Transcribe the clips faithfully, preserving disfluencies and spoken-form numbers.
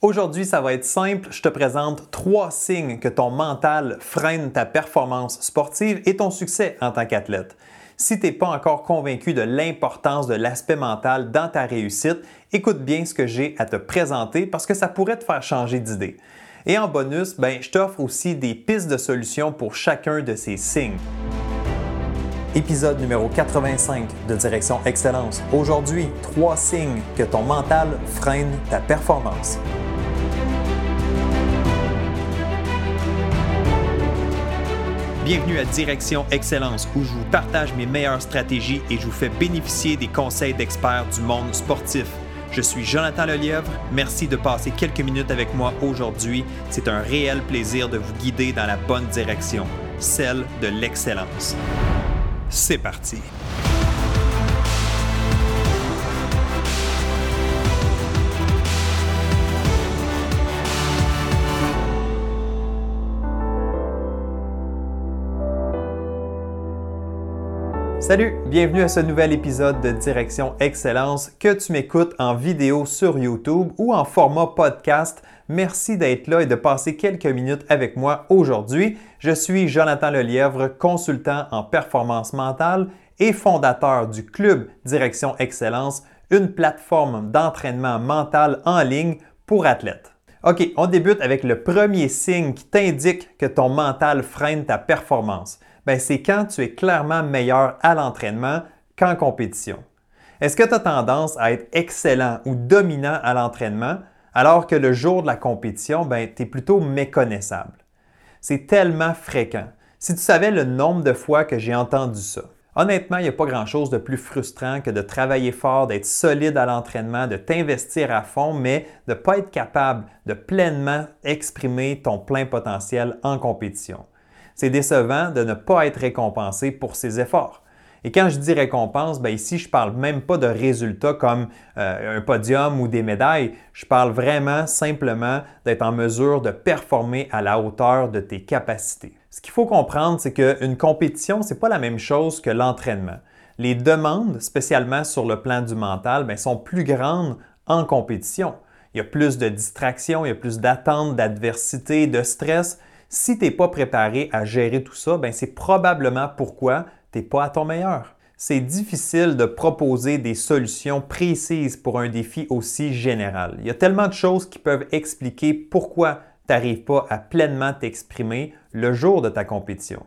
Aujourd'hui, ça va être simple. Je te présente trois signes que ton mental freine ta performance sportive et ton succès en tant qu'athlète. Si tu n'es pas encore convaincu de l'importance de l'aspect mental dans ta réussite, écoute bien ce que j'ai à te présenter parce que ça pourrait te faire changer d'idée. Et en bonus, ben, je t'offre aussi des pistes de solutions pour chacun de ces signes. Épisode numéro quatre-vingt-cinq de Direction Excellence. Aujourd'hui, trois signes que ton mental freine ta performance. Bienvenue à Direction Excellence, où je vous partage mes meilleures stratégies et je vous fais bénéficier des conseils d'experts du monde sportif. Je suis Jonathan Lelièvre. Merci de passer quelques minutes avec moi aujourd'hui. C'est un réel plaisir de vous guider dans la bonne direction, celle de l'excellence. C'est parti! Salut, bienvenue à ce nouvel épisode de Direction Excellence. Que tu m'écoutes en vidéo sur YouTube ou en format podcast, merci d'être là et de passer quelques minutes avec moi aujourd'hui. Je suis Jonathan Lelièvre, consultant en performance mentale et fondateur du club Direction Excellence, une plateforme d'entraînement mental en ligne pour athlètes. OK, on débute avec le premier signe qui t'indique que ton mental freine ta performance. Ben, c'est quand tu es clairement meilleur à l'entraînement qu'en compétition. Est-ce que tu as tendance à être excellent ou dominant à l'entraînement, alors que le jour de la compétition, ben, tu es plutôt méconnaissable? C'est tellement fréquent. Si tu savais le nombre de fois que j'ai entendu ça. Honnêtement, il n'y a pas grand-chose de plus frustrant que de travailler fort, d'être solide à l'entraînement, de t'investir à fond, mais de ne pas être capable de pleinement exprimer ton plein potentiel en compétition. C'est décevant de ne pas être récompensé pour ses efforts. Et quand je dis récompense, bien ici, je ne parle même pas de résultats comme euh, un podium ou des médailles. Je parle vraiment simplement d'être en mesure de performer à la hauteur de tes capacités. Ce qu'il faut comprendre, c'est qu'une compétition, ce n'est pas la même chose que l'entraînement. Les demandes, spécialement sur le plan du mental, bien, sont plus grandes en compétition. Il y a plus de distractions, il y a plus d'attentes, d'adversité, de stress. Si tu n'es pas préparé à gérer tout ça, ben c'est probablement pourquoi tu n'es pas à ton meilleur. C'est difficile de proposer des solutions précises pour un défi aussi général. Il y a tellement de choses qui peuvent expliquer pourquoi tu n'arrives pas à pleinement t'exprimer le jour de ta compétition.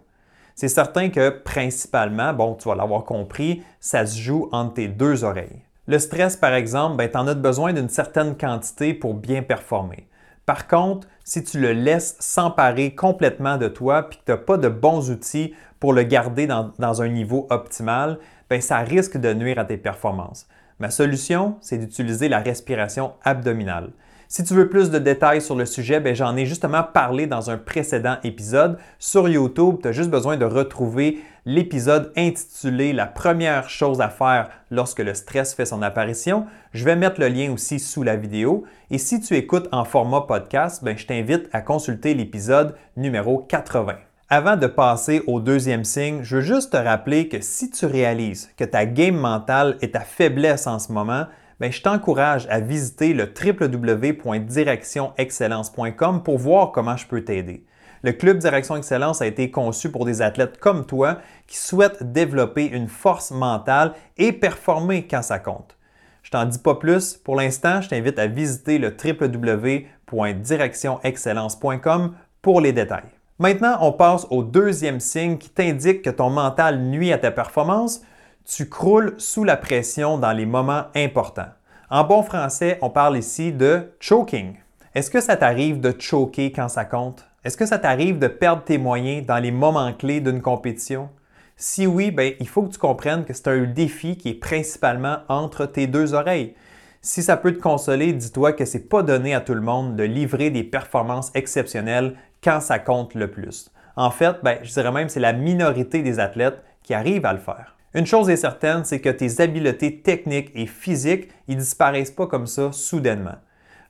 C'est certain que principalement, bon, tu vas l'avoir compris, ça se joue entre tes deux oreilles. Le stress, par exemple, ben, tu en as besoin d'une certaine quantité pour bien performer. Par contre, si tu le laisses s'emparer complètement de toi et que tu n'as pas de bons outils pour le garder dans, dans un niveau optimal, bien, ça risque de nuire à tes performances. Ma solution, c'est d'utiliser la respiration abdominale. Si tu veux plus de détails sur le sujet, bien, j'en ai justement parlé dans un précédent épisode. Sur YouTube, tu as juste besoin de retrouver l'épisode intitulé « La première chose à faire lorsque le stress fait son apparition ». Je vais mettre le lien aussi sous la vidéo. Et si tu écoutes en format podcast, bien, je t'invite à consulter l'épisode numéro quatre-vingts. Avant de passer au deuxième signe, je veux juste te rappeler que si tu réalises que ta game mentale est ta faiblesse en ce moment, bien, je t'encourage à visiter le w w w point direction excellence point com pour voir comment je peux t'aider. Le Club Direction Excellence a été conçu pour des athlètes comme toi qui souhaitent développer une force mentale et performer quand ça compte. Je t'en dis pas plus. Pour l'instant, je t'invite à visiter le w w w point direction excellence point com pour les détails. Maintenant, on passe au deuxième signe qui t'indique que ton mental nuit à ta performance. Tu croules sous la pression dans les moments importants. En bon français, on parle ici de choking. Est-ce que ça t'arrive de choquer quand ça compte? Est-ce que ça t'arrive de perdre tes moyens dans les moments clés d'une compétition? Si oui, bien, il faut que tu comprennes que c'est un défi qui est principalement entre tes deux oreilles. Si ça peut te consoler, dis-toi que c'est pas donné à tout le monde de livrer des performances exceptionnelles quand ça compte le plus. En fait, bien, je dirais même que c'est la minorité des athlètes qui arrivent à le faire. Une chose est certaine, c'est que tes habiletés techniques et physiques, ils ne disparaissent pas comme ça soudainement.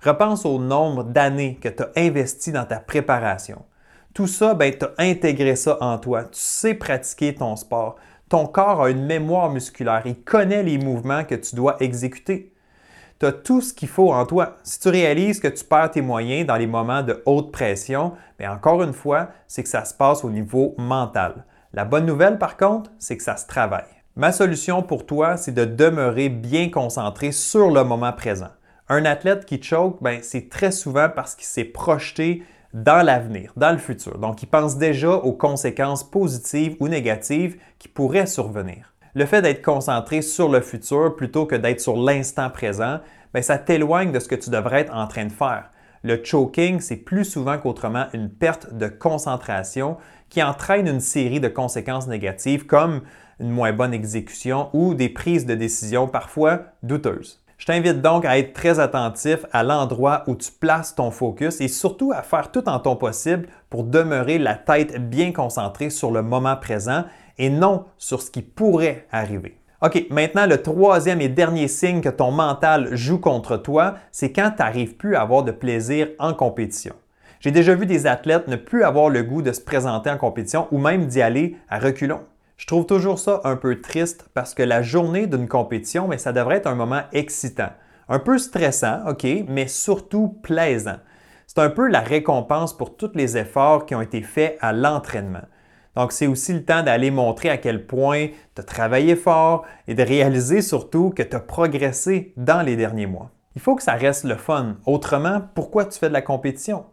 Repense au nombre d'années que tu as investi dans ta préparation. Tout ça, ben, tu as intégré ça en toi. Tu sais pratiquer ton sport. Ton corps a une mémoire musculaire. Il connaît les mouvements que tu dois exécuter. tu as tout ce qu'il faut en toi. Si tu réalises que tu perds tes moyens dans les moments de haute pression, bien encore une fois, c'est que ça se passe au niveau mental. La bonne nouvelle, par contre, c'est que ça se travaille. Ma solution pour toi, c'est de demeurer bien concentré sur le moment présent. Un athlète qui choke, bien, c'est très souvent parce qu'il s'est projeté dans l'avenir, dans le futur. Donc, il pense déjà aux conséquences positives ou négatives qui pourraient survenir. Le fait d'être concentré sur le futur plutôt que d'être sur l'instant présent, bien, ça t'éloigne de ce que tu devrais être en train de faire. Le choking, c'est plus souvent qu'autrement une perte de concentration qui entraîne une série de conséquences négatives comme une moins bonne exécution ou des prises de décision parfois douteuses. Je t'invite donc à être très attentif à l'endroit où tu places ton focus et surtout à faire tout en ton possible pour demeurer la tête bien concentrée sur le moment présent et non sur ce qui pourrait arriver. OK, maintenant le troisième et dernier signe que ton mental joue contre toi, c'est quand tu n'arrives plus à avoir de plaisir en compétition. J'ai déjà vu des athlètes ne plus avoir le goût de se présenter en compétition ou même d'y aller à reculons. Je trouve toujours ça un peu triste parce que la journée d'une compétition, mais ça devrait être un moment excitant. Un peu stressant, OK, mais surtout plaisant. C'est un peu la récompense pour tous les efforts qui ont été faits à l'entraînement. Donc, c'est aussi le temps d'aller montrer à quel point tu as travaillé fort et de réaliser surtout que tu as progressé dans les derniers mois. Il faut que ça reste le fun. Autrement, pourquoi tu fais de la compétition?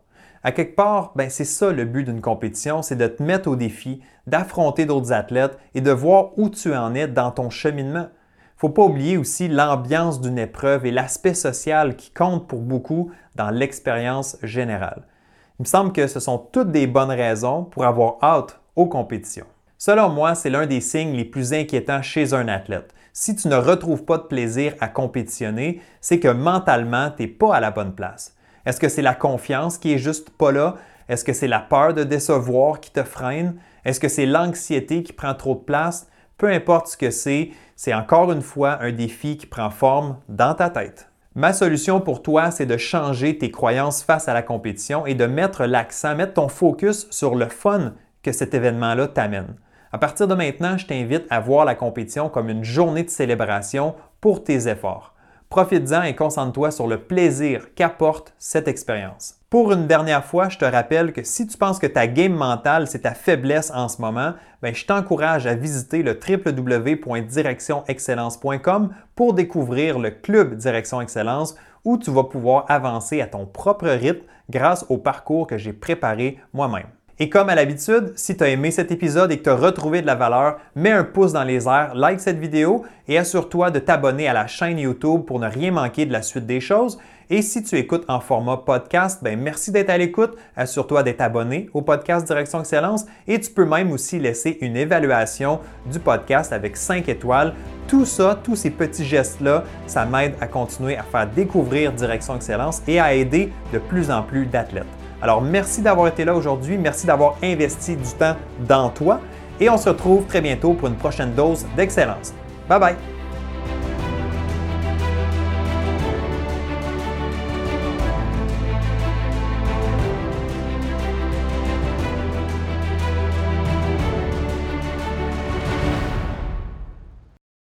À quelque part, ben c'est ça le but d'une compétition, c'est de te mettre au défi, d'affronter d'autres athlètes et de voir où tu en es dans ton cheminement. Il ne faut pas oublier aussi l'ambiance d'une épreuve et l'aspect social qui compte pour beaucoup dans l'expérience générale. Il me semble que ce sont toutes des bonnes raisons pour avoir hâte aux compétitions. Selon moi, c'est l'un des signes les plus inquiétants chez un athlète. Si tu ne retrouves pas de plaisir à compétitionner, c'est que mentalement, tu n'es pas à la bonne place. Est-ce que c'est la confiance qui est juste pas là? Est-ce que c'est la peur de décevoir qui te freine? Est-ce que c'est l'anxiété qui prend trop de place? Peu importe ce que c'est, c'est encore une fois un défi qui prend forme dans ta tête. Ma solution pour toi, c'est de changer tes croyances face à la compétition et de mettre l'accent, mettre ton focus sur le fun que cet événement-là t'amène. À partir de maintenant, je t'invite à voir la compétition comme une journée de célébration pour tes efforts. Profite-en et concentre-toi sur le plaisir qu'apporte cette expérience. Pour une dernière fois, je te rappelle que si tu penses que ta game mentale, c'est ta faiblesse en ce moment, bien, je t'encourage à visiter le w w w point direction excellence point com pour découvrir le Club Direction Excellence où tu vas pouvoir avancer à ton propre rythme grâce au parcours que j'ai préparé moi-même. Et comme à l'habitude, si tu as aimé cet épisode et que tu as retrouvé de la valeur, mets un pouce dans les airs, like cette vidéo et assure-toi de t'abonner à la chaîne YouTube pour ne rien manquer de la suite des choses. Et si tu écoutes en format podcast, ben merci d'être à l'écoute, assure-toi d'être abonné au podcast Direction Excellence et tu peux même aussi laisser une évaluation du podcast avec cinq étoiles. Tout ça, tous ces petits gestes-là, ça m'aide à continuer à faire découvrir Direction Excellence et à aider de plus en plus d'athlètes. Alors, merci d'avoir été là aujourd'hui. Merci d'avoir investi du temps dans toi. Et on se retrouve très bientôt pour une prochaine dose d'excellence. Bye bye!